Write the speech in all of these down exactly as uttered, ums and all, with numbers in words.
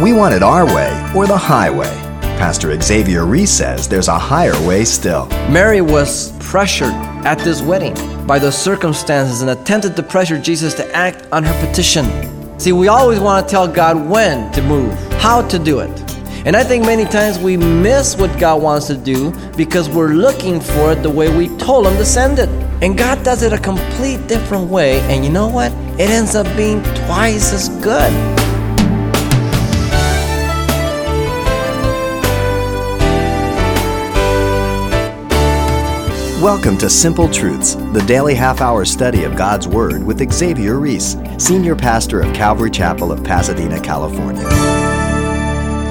We want it our way or the highway. Pastor Xavier Reese says there's a higher way still. Mary was pressured at this wedding by the circumstances and attempted to pressure Jesus to act on her petition. See, we always want to tell God when to move, how to do it. And I think many times we miss what God wants to do because we're looking for it the way we told Him to send it. And God does it a complete different way, and you know what? It ends up being twice as good. Welcome to Simple Truths, the daily half-hour study of God's Word with Xavier Reese, Senior Pastor of Calvary Chapel of Pasadena, California.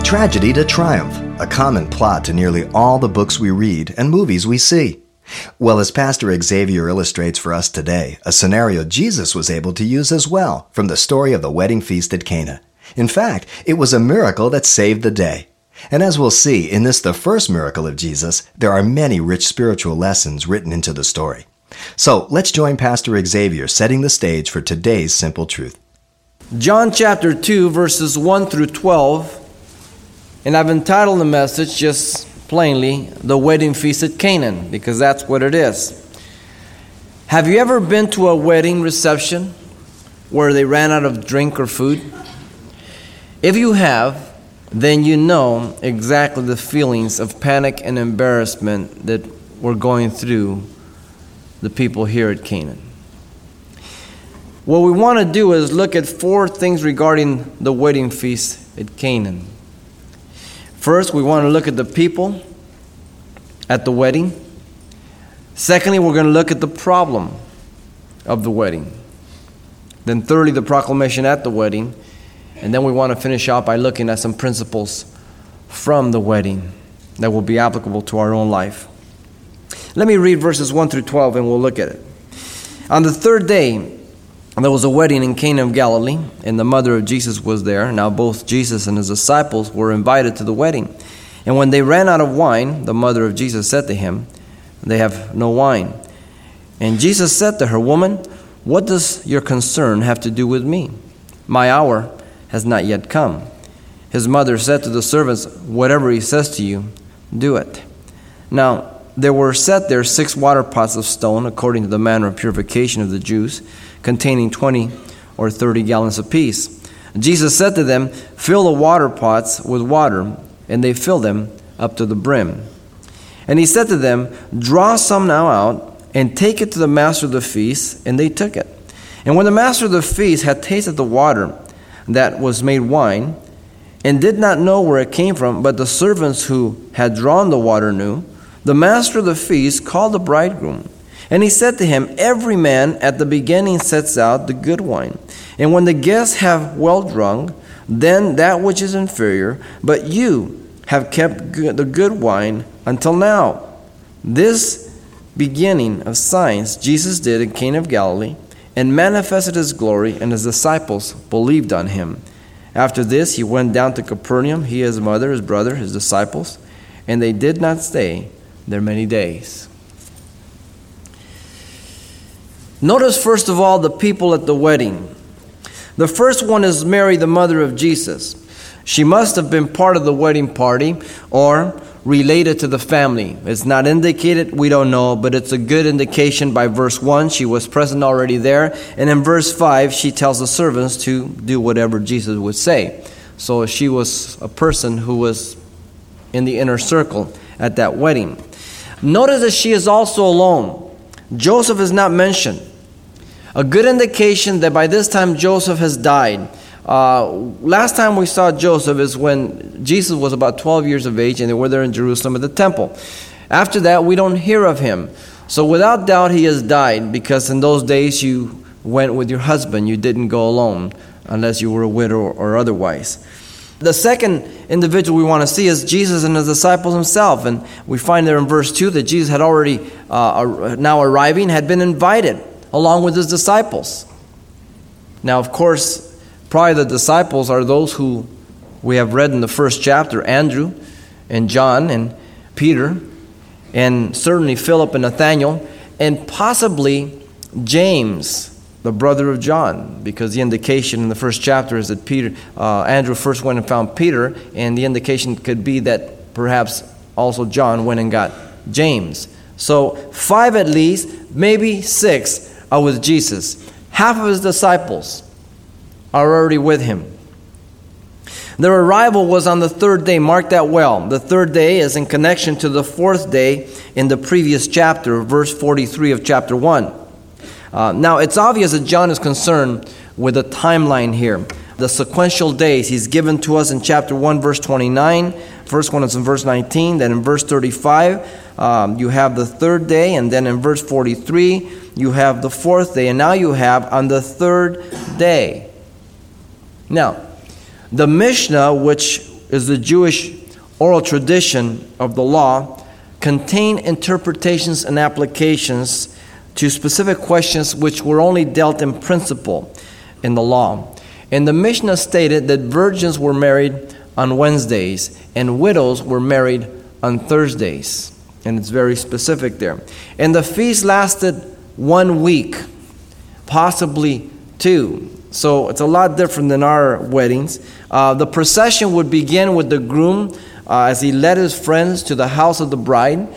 Tragedy to triumph, a common plot to nearly all the books we read and movies we see. Well, as Pastor Xavier illustrates for us today, a scenario Jesus was able to use as well from the story of the wedding feast at Cana. In fact, it was a miracle that saved the day. And as we'll see, in this, the first miracle of Jesus, there are many rich spiritual lessons written into the story. So let's join Pastor Xavier setting the stage for today's Simple Truth. John chapter two, verses one through twelve, and I've entitled the message just plainly, The Wedding Feast at Cana, because that's what it is. Have you ever been to a wedding reception where they ran out of drink or food? If you have, then you know exactly the feelings of panic and embarrassment that were going through the people here at Cana. What we want to do is look at four things regarding the wedding feast at Cana. First, we want to look at the people at the wedding. Secondly, we're going to look at the problem of the wedding. Then thirdly, the proclamation at the wedding. And then we want to finish out by looking at some principles from the wedding that will be applicable to our own life. Let me read verses one through twelve and we'll look at it. On the third day, there was a wedding in Cana of Galilee, and the mother of Jesus was there. Now both Jesus and his disciples were invited to the wedding. And when they ran out of wine, the mother of Jesus said to him, "They have no wine." And Jesus said to her, "Woman, what does your concern have to do with me? My hour has not yet come." His mother said to the servants, "Whatever he says to you, do it." Now there were set there six water pots of stone, according to the manner of purification of the Jews, containing twenty or thirty gallons apiece. Jesus said to them, "Fill the water pots with water," and they filled them up to the brim. And he said to them, "Draw some now out, and take it to the master of the feast," and they took it. And when the master of the feast had tasted the water that was made wine, and did not know where it came from, but the servants who had drawn the water knew, the master of the feast called the bridegroom. And he said to him, "Every man at the beginning sets out the good wine, and when the guests have well drunk, then that which is inferior, but you have kept the good wine until now." This beginning of signs Jesus did in Cana of Galilee, and manifested his glory, and his disciples believed on him. After this, he went down to Capernaum, he, his mother, his brother, his disciples, and they did not stay there many days. Notice, first of all, the people at the wedding. The first one is Mary, the mother of Jesus. She must have been part of the wedding party or related to the family. It's not indicated, we don't know, but it's a good indication by verse one. She was present already there. And in verse five, she tells the servants to do whatever Jesus would say. So she was a person who was in the inner circle at that wedding. Notice that she is also alone. Joseph is not mentioned. A good indication that by this time Joseph has died. Uh, last time we saw Joseph is when Jesus was about twelve years of age and they were there in Jerusalem at the temple. After that, we don't hear of him. So without doubt, he has died, because in those days you went with your husband. You didn't go alone unless you were a widow or otherwise. The second individual we want to see is Jesus and his disciples himself. And we find there in verse two that Jesus had already, uh, now arriving, had been invited along with his disciples. Now, of course, probably the disciples are those who we have read in the first chapter, Andrew and John and Peter, and certainly Philip and Nathaniel, and possibly James the brother of John, because the indication in the first chapter is that Peter, uh, Andrew first went and found Peter, and the indication could be that perhaps also John went and got James. So five at least, maybe six, are with Jesus. Half of his disciples are already with him. Their arrival was on the third day. Mark that well. The third day is in connection to the fourth day in the previous chapter, verse forty-three of chapter one. Uh, now, it's obvious that John is concerned with the timeline here. The sequential days he's given to us in chapter one, verse twenty-nine. First one is in verse nineteen. Then in verse thirty-five, um, you have the third day. And then in verse forty-three, you have the fourth day. And now you have on the third day. Now, the Mishnah, which is the Jewish oral tradition of the law, contained interpretations and applications to specific questions which were only dealt in principle in the law. And the Mishnah stated that virgins were married on Wednesdays and widows were married on Thursdays. And it's very specific there. And the feast lasted one week, possibly two. So it's a lot different than our weddings. Uh, the procession would begin with the groom uh, as he led his friends to the house of the bride.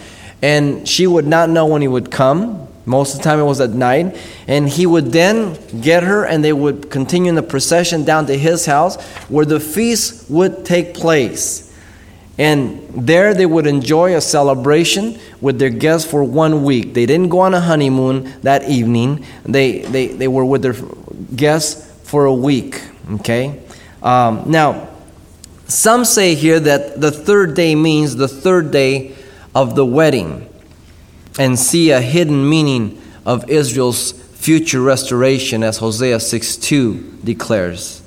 And she would not know when he would come. Most of the time it was at night. And he would then get her and they would continue in the procession down to his house where the feast would take place. And there they would enjoy a celebration with their guests for one week. They didn't go on a honeymoon that evening. They they, they were with their guests for a week. Okay. Um, now, some say here that the third day means the third day of the wedding, and see a hidden meaning of Israel's future restoration, as Hosea six two declares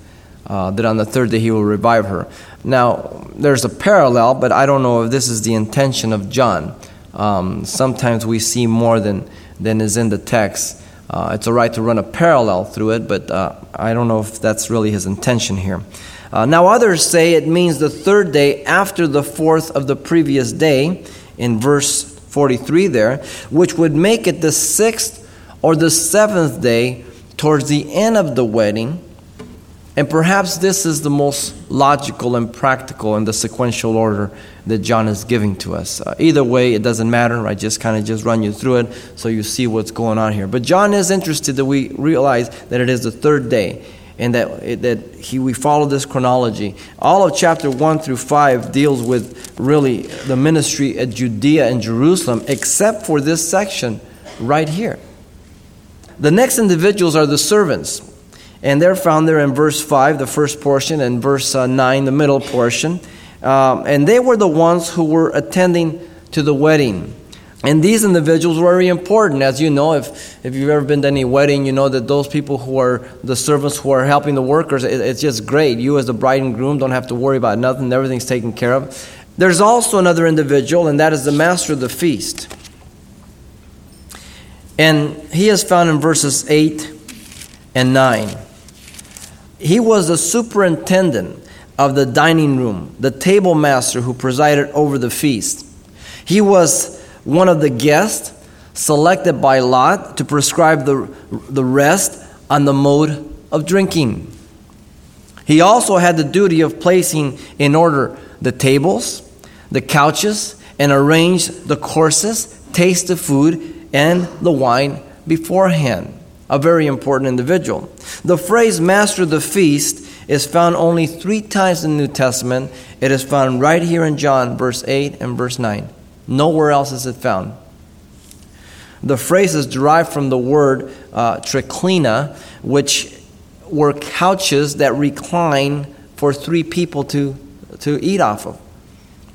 uh, that on the third day he will revive her. Now, there's a parallel, but I don't know if this is the intention of John. Um, sometimes we see more than, than is in the text. Uh, it's all right to run a parallel through it, but uh, I don't know if that's really his intention here. Uh, now, others say it means the third day after the fourth of the previous day, in verse forty-three there, which would make it the sixth or the seventh day towards the end of the wedding. And perhaps this is the most logical and practical in the sequential order that John is giving to us. Uh, either way, it doesn't matter. I just kind of just run you through it so you see what's going on here. But John is interested that we realize that it is the third day and that it, that he we follow this chronology. All of chapter one through five deals with really the ministry at Judea and Jerusalem, except for this section right here. The next individuals are the servants. And they're found there in verse five, the first portion, and verse uh, nine, the middle portion. Um, and they were the ones who were attending to the wedding. And these individuals were very important. As you know, if, if you've ever been to any wedding, you know that those people who are the servants who are helping the workers, it, it's just great. You as the bride and groom don't have to worry about nothing. Everything's taken care of. There's also another individual, and that is the master of the feast. And he is found in verses eight and nine. He was the superintendent of the dining room, the table master who presided over the feast. He was one of the guests selected by lot to prescribe the, the rest on the mode of drinking. He also had the duty of placing in order the tables, the couches, and arrange the courses, taste the food, and the wine beforehand. A very important individual. The phrase master of the feast is found only three times in the New Testament. It is found right here in John, verse eight and verse nine. Nowhere else is it found. The phrase is derived from the word uh, triclina, which were couches that recline for three people to, to eat off of.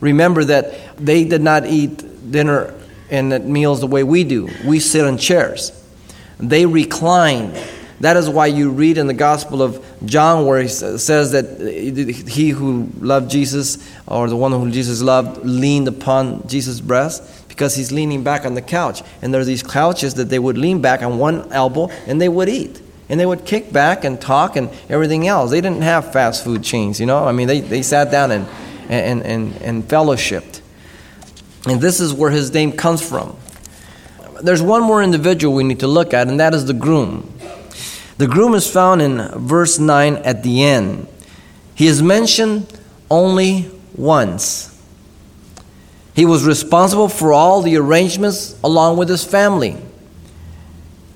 Remember that they did not eat dinner and at meals the way we do. We sit on chairs. They reclined. That is why you read in the Gospel of John where it says that he who loved Jesus, or the one who Jesus loved, leaned upon Jesus' breast, because he's leaning back on the couch. And there are these couches that they would lean back on one elbow and they would eat. And they would kick back and talk and everything else. They didn't have fast food chains, you know. I mean, they, they sat down and, and, and, and fellowshipped. And this is where his name comes from. There's one more individual we need to look at, and that is the groom. The groom is found in verse nine at the end. He is mentioned only once. He was responsible for all the arrangements along with his family.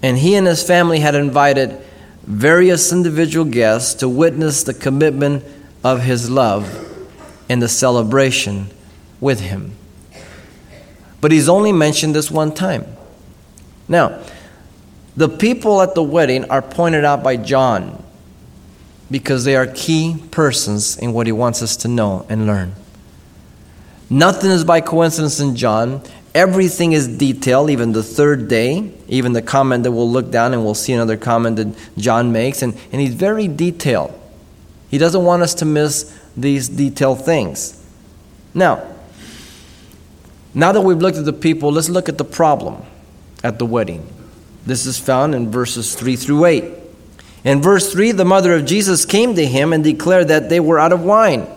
And he and his family had invited various individual guests to witness the commitment of his love and the celebration with him. But he's only mentioned this one time. Now, the people at the wedding are pointed out by John because they are key persons in what he wants us to know and learn. Nothing is by coincidence in John. Everything is detailed, even the third day, even the comment that we'll look down and we'll see another comment that John makes. And, and he's very detailed. He doesn't want us to miss these detailed things. Now, now that we've looked at the people, let's look at the problem at the wedding. This is found in verses three through eight. In verse three, the mother of Jesus came to him and declared that they were out of wine.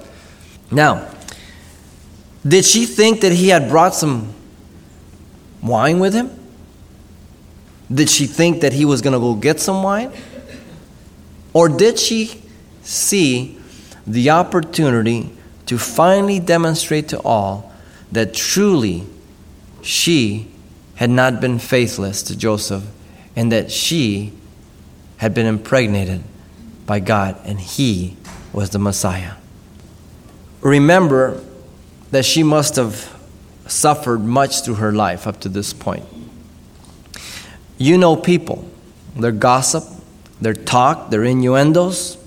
Now, did she think that he had brought some wine with him? Did she think that he was going to go get some wine? Or did she see the opportunity to finally demonstrate to all that truly she had not been faithless to Joseph, and that she had been impregnated by God, and he was the Messiah? Remember that she must have suffered much through her life up to this point. You know people, their gossip, their talk, their innuendos,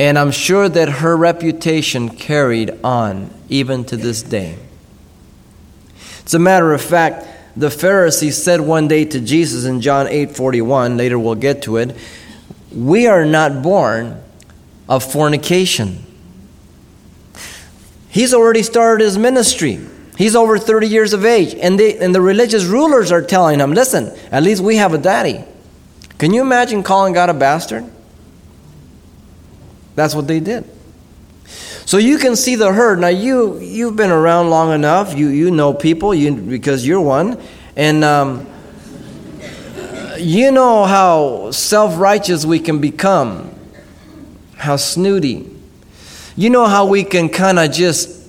and I'm sure that her reputation carried on even to this day. As a matter of fact, the Pharisees said one day to Jesus in John eight forty-one, later we'll get to it, "We are not born of fornication." He's already started his ministry. He's over thirty years of age. And, they, and the religious rulers are telling him, listen, at least we have a daddy. Can you imagine calling God a bastard? That's what they did. So you can see the herd. Now, you, you've been around long enough. You you know people you because you're one. And um, you know how self-righteous we can become, how snooty. You know how we can kind of just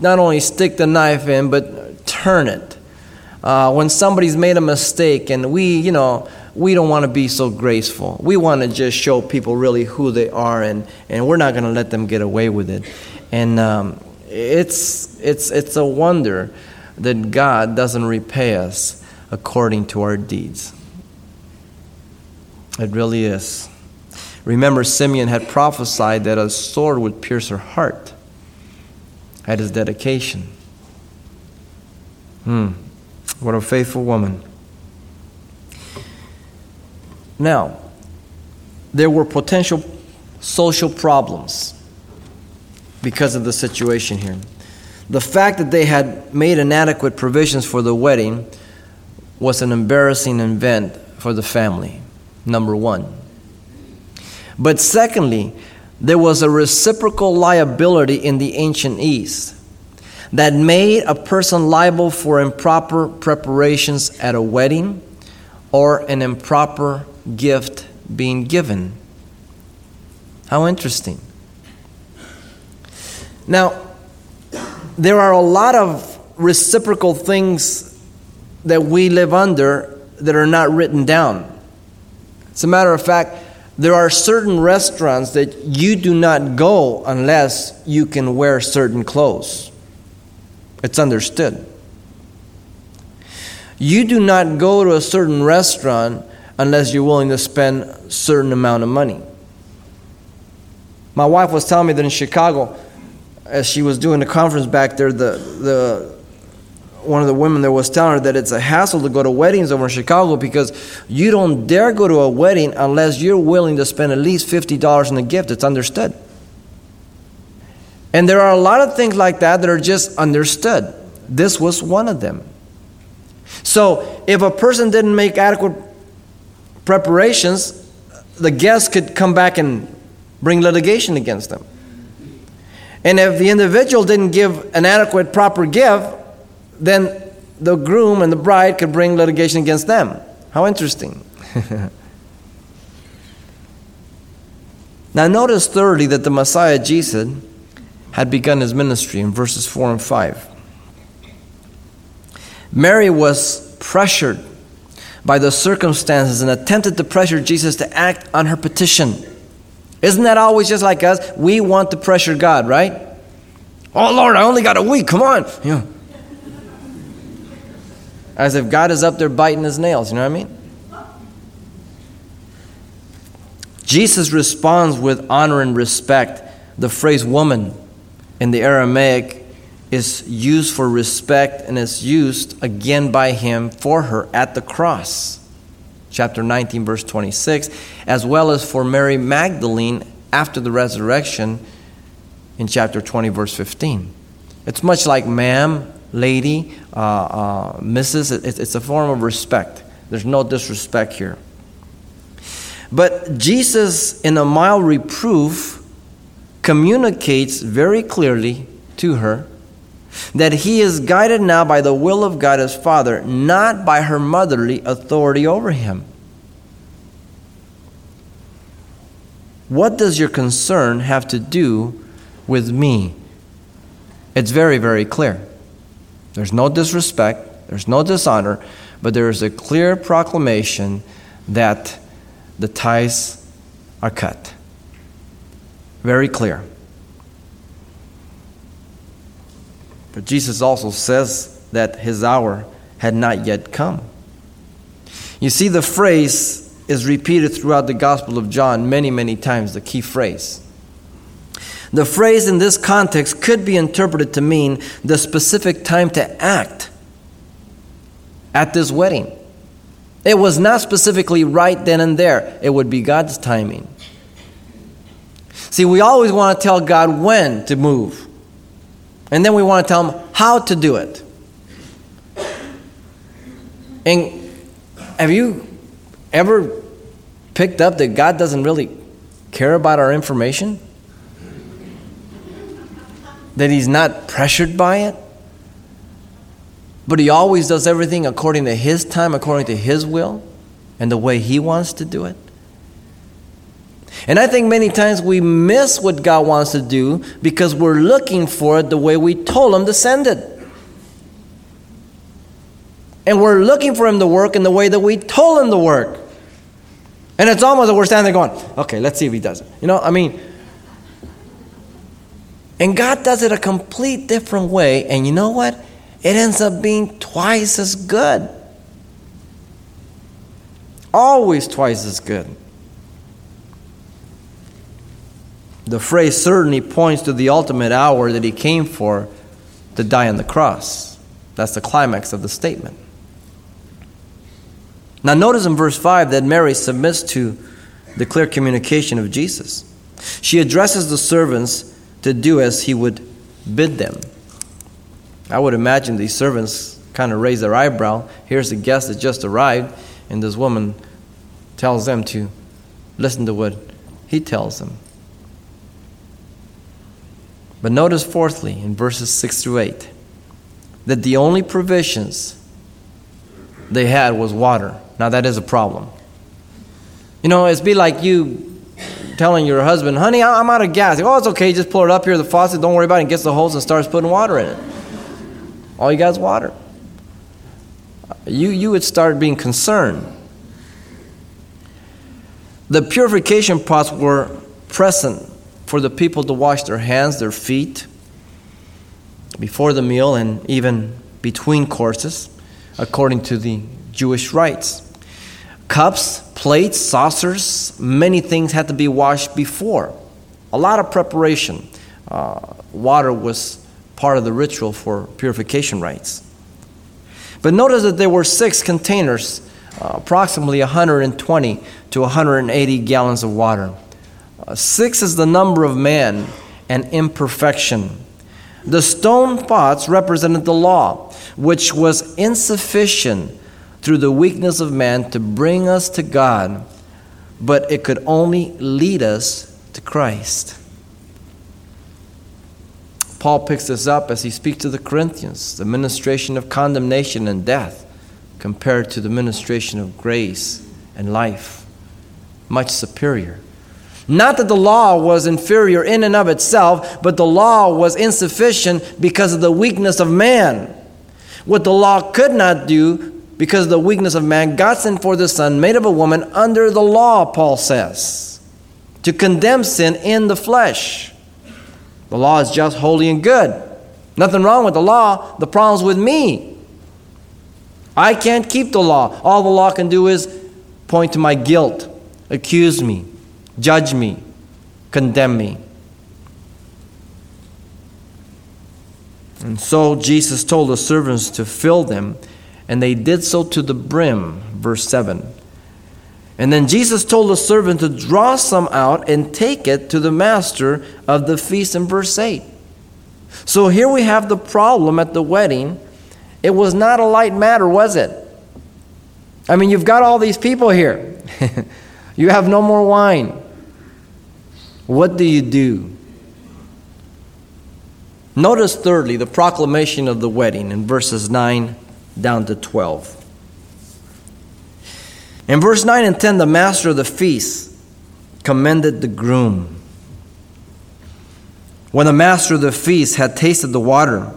not only stick the knife in, but turn it. Uh, when somebody's made a mistake and we, you know, we don't want to be so graceful. We want to just show people really who they are, and, and we're not going to let them get away with it. And um, it's it's it's a wonder that God doesn't repay us according to our deeds. It really is. Remember, Simeon had prophesied that a sword would pierce her heart at his dedication. Hmm. What a faithful woman. Now, there were potential social problems because of the situation here. The fact that they had made inadequate provisions for the wedding was an embarrassing event for the family, number one. But secondly, there was a reciprocal liability in the ancient East that made a person liable for improper preparations at a wedding or an improper gift being given. How interesting. Now, there are a lot of reciprocal things that we live under that are not written down. As a matter of fact, there are certain restaurants that you do not go unless you can wear certain clothes. It's understood. You do not go to a certain restaurant unless you're willing to spend a certain amount of money. My wife was telling me that in Chicago, as she was doing the conference back there, the the one of the women there was telling her that it's a hassle to go to weddings over in Chicago because you don't dare go to a wedding unless you're willing to spend at least fifty dollars on a gift. It's understood. And there are a lot of things like that that are just understood. This was one of them. So if a person didn't make adequate preparations, the guests could come back and bring litigation against them. And if the individual didn't give an adequate proper gift, then the groom and the bride could bring litigation against them. How interesting. Now notice thirdly that the Messiah, Jesus, had begun his ministry in verses four and five. Mary was pressured by the circumstances and attempted to pressure Jesus to act on her petition. Isn't that always just like us? We want to pressure God, right? Oh, Lord, I only got a week. Come on. Yeah. As if God is up there biting his nails. You know what I mean? Jesus responds with honor and respect. The phrase woman in the Aramaic is used for respect and is used again by him for her at the cross. Chapter nineteen, verse twenty-six, as well as for Mary Magdalene after the resurrection in chapter twenty, verse fifteen. It's much like ma'am, lady, uh, uh, missus. It, it's a form of respect. There's no disrespect here. But Jesus, in a mild reproof, communicates very clearly to her that he is guided now by the will of God his Father, not by her motherly authority over him. What does your concern have to do with me? It's very, very clear. There's no disrespect, there's no dishonor, but there is a clear proclamation that the ties are cut. Very clear. But Jesus also says that his hour had not yet come. You see, the phrase is repeated throughout the Gospel of John many, many times, the key phrase. The phrase in this context could be interpreted to mean the specific time to act at this wedding. It was not specifically right then and there. It would be God's timing. See, we always want to tell God when to move. And then we want to tell him how to do it. And have you ever picked up that God doesn't really care about our information? That he's not pressured by it? But he always does everything according to his time, according to his will, and the way he wants to do it. And I think many times we miss what God wants to do because we're looking for it the way we told him to send it. And we're looking for him to work in the way that we told him to work. And it's almost like we're standing there going, okay, let's see if he does it. You know, I mean, and God does it a complete different way. And you know what? It ends up being twice as good. Always twice as good. The phrase certainly points to the ultimate hour that he came for, to die on the cross. That's the climax of the statement. Now notice in verse five that Mary submits to the clear communication of Jesus. She addresses the servants to do as he would bid them. I would imagine these servants kind of raise their eyebrow. Here's a guest that just arrived, and this woman tells them to listen to what he tells them. But notice fourthly in verses six through eight that the only provisions they had was water. Now that is a problem. You know, it's be like you telling your husband, honey, I'm out of gas. Oh, it's okay. Just pull it up here, the faucet. Don't worry about it. And gets the hose and starts putting water in it. All you got is water. You, you would start being concerned. The purification pots were present for the people to wash their hands, their feet, before the meal and even between courses, according to the Jewish rites. Cups, plates, saucers, many things had to be washed before. A lot of preparation. Uh, water was part of the ritual for purification rites. But notice that there were six containers, uh, approximately one hundred twenty to one hundred eighty gallons of water. Six is the number of man and imperfection. The stone pots represented the law, which was insufficient through the weakness of man to bring us to God, but it could only lead us to Christ. Paul picks this up as he speaks to the Corinthians, the ministration of condemnation and death compared to the ministration of grace and life, much superior. Not that the law was inferior in and of itself, but the law was insufficient because of the weakness of man. What the law could not do because of the weakness of man, God sent forth His Son, made of a woman, under the law, Paul says, to condemn sin in the flesh. The law is just, holy, and good. Nothing wrong with the law. The problem's with me. I can't keep the law. All the law can do is point to my guilt, accuse me, judge me, condemn me. And so Jesus told the servants to fill them, and they did so to the brim, verse seven. And then Jesus told the servant to draw some out and take it to the master of the feast in verse eight. So here we have the problem at the wedding. It was not a light matter, was it? I mean, you've got all these people here. You have no more wine. What do you do? Notice thirdly the proclamation of the wedding in verses nine down to twelve. In verse nine and ten, the master of the feast commended the groom. When the master of the feast had tasted the water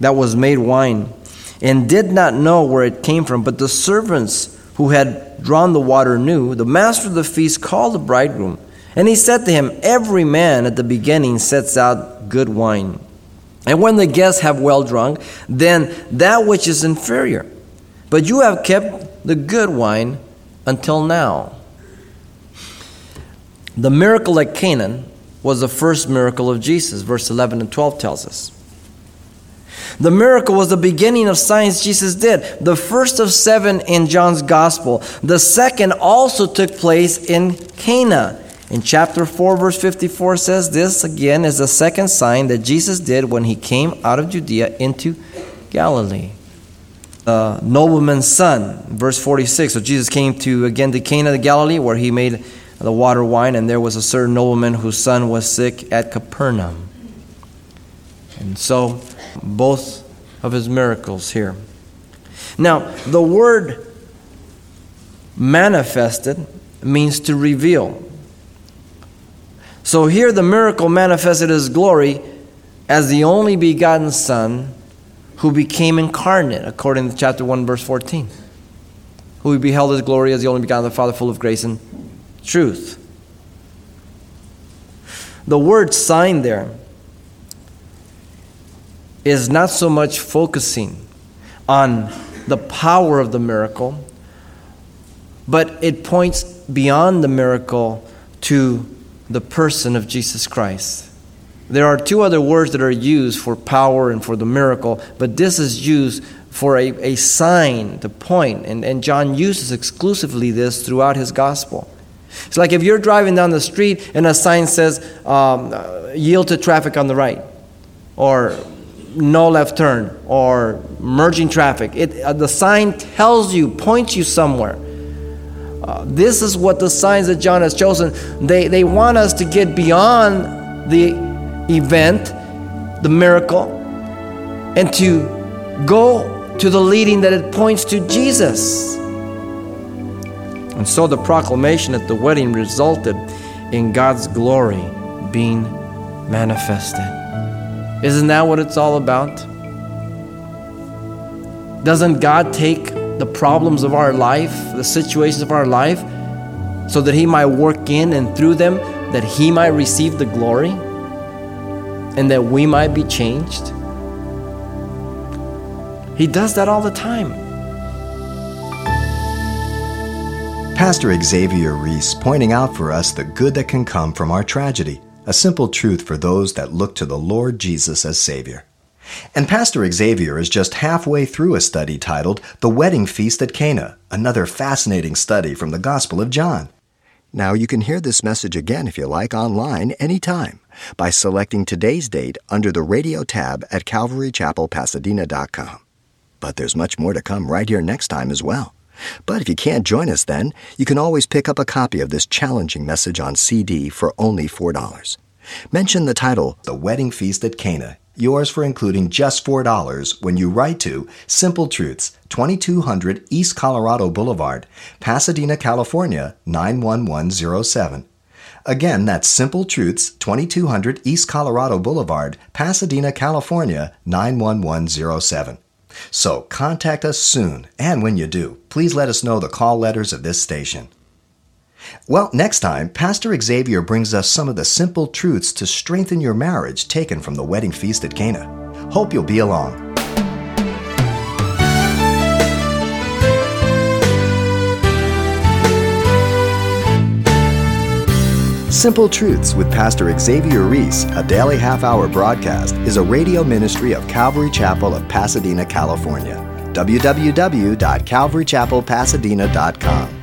that was made wine and did not know where it came from, but the servants who had drawn the water knew, the master of the feast called the bridegroom, and he said to him, "Every man at the beginning sets out good wine, and when the guests have well drunk, then that which is inferior. But you have kept the good wine until now." The miracle at Cana was the first miracle of Jesus, verse eleven and twelve tells us. The miracle was the beginning of signs Jesus did, the first of seven in John's Gospel. The second also took place in Cana. In chapter four, verse fifty-four says, this again is the second sign that Jesus did when he came out of Judea into Galilee. Uh, nobleman's son, verse forty-six. So Jesus came to again to Cana of Galilee, where he made the water wine, and there was a certain nobleman whose son was sick at Capernaum. And so both of his miracles here. Now, the word manifested means to reveal. So here the miracle manifested His glory as the only begotten Son who became incarnate, according to chapter one, verse fourteen. Who beheld His glory as the only begotten of the Father, full of grace and truth. The word sign there is not so much focusing on the power of the miracle, but it points beyond the miracle to the person of Jesus Christ. There are two other words that are used for power and for the miracle, but this is used for a, a sign, to point, and, and John uses exclusively this throughout his gospel. It's like if you're driving down the street and a sign says, um, yield to traffic on the right, or no left turn, or merging traffic. It, uh, the sign tells you, points you somewhere. Uh, this is what the signs that John has chosen. They they want us to get beyond the event, the miracle, and to go to the leading that it points to Jesus. And so the proclamation at the wedding resulted in God's glory being manifested. Isn't that what it's all about? Doesn't God take the problems of our life, the situations of our life, so that He might work in and through them, that He might receive the glory, and that we might be changed? He does that all the time. Pastor Xavier Reese pointing out for us the good that can come from our tragedy, a simple truth for those that look to the Lord Jesus as Savior. And Pastor Xavier is just halfway through a study titled The Wedding Feast at Cana, another fascinating study from the Gospel of John. Now you can hear this message again if you like online anytime by selecting today's date under the radio tab at calvary chapel pasadena dot com. But there's much more to come right here next time as well. But if you can't join us then, you can always pick up a copy of this challenging message on C D for only four dollars. Mention the title, The Wedding Feast at Cana, yours for including just four dollars when you write to Simple Truths, twenty-two hundred East Colorado Boulevard, Pasadena, California, nine one one zero seven. Again, that's Simple Truths, twenty-two hundred East Colorado Boulevard, Pasadena, California, nine one one zero seven. So contact us soon, and when you do, please let us know the call letters of this station. Well, next time, Pastor Xavier brings us some of the simple truths to strengthen your marriage taken from the wedding feast at Cana. Hope you'll be along. Simple Truths with Pastor Xavier Reese, a daily half-hour broadcast, is a radio ministry of Calvary Chapel of Pasadena, California. w w w dot calvary chapel pasadena dot com.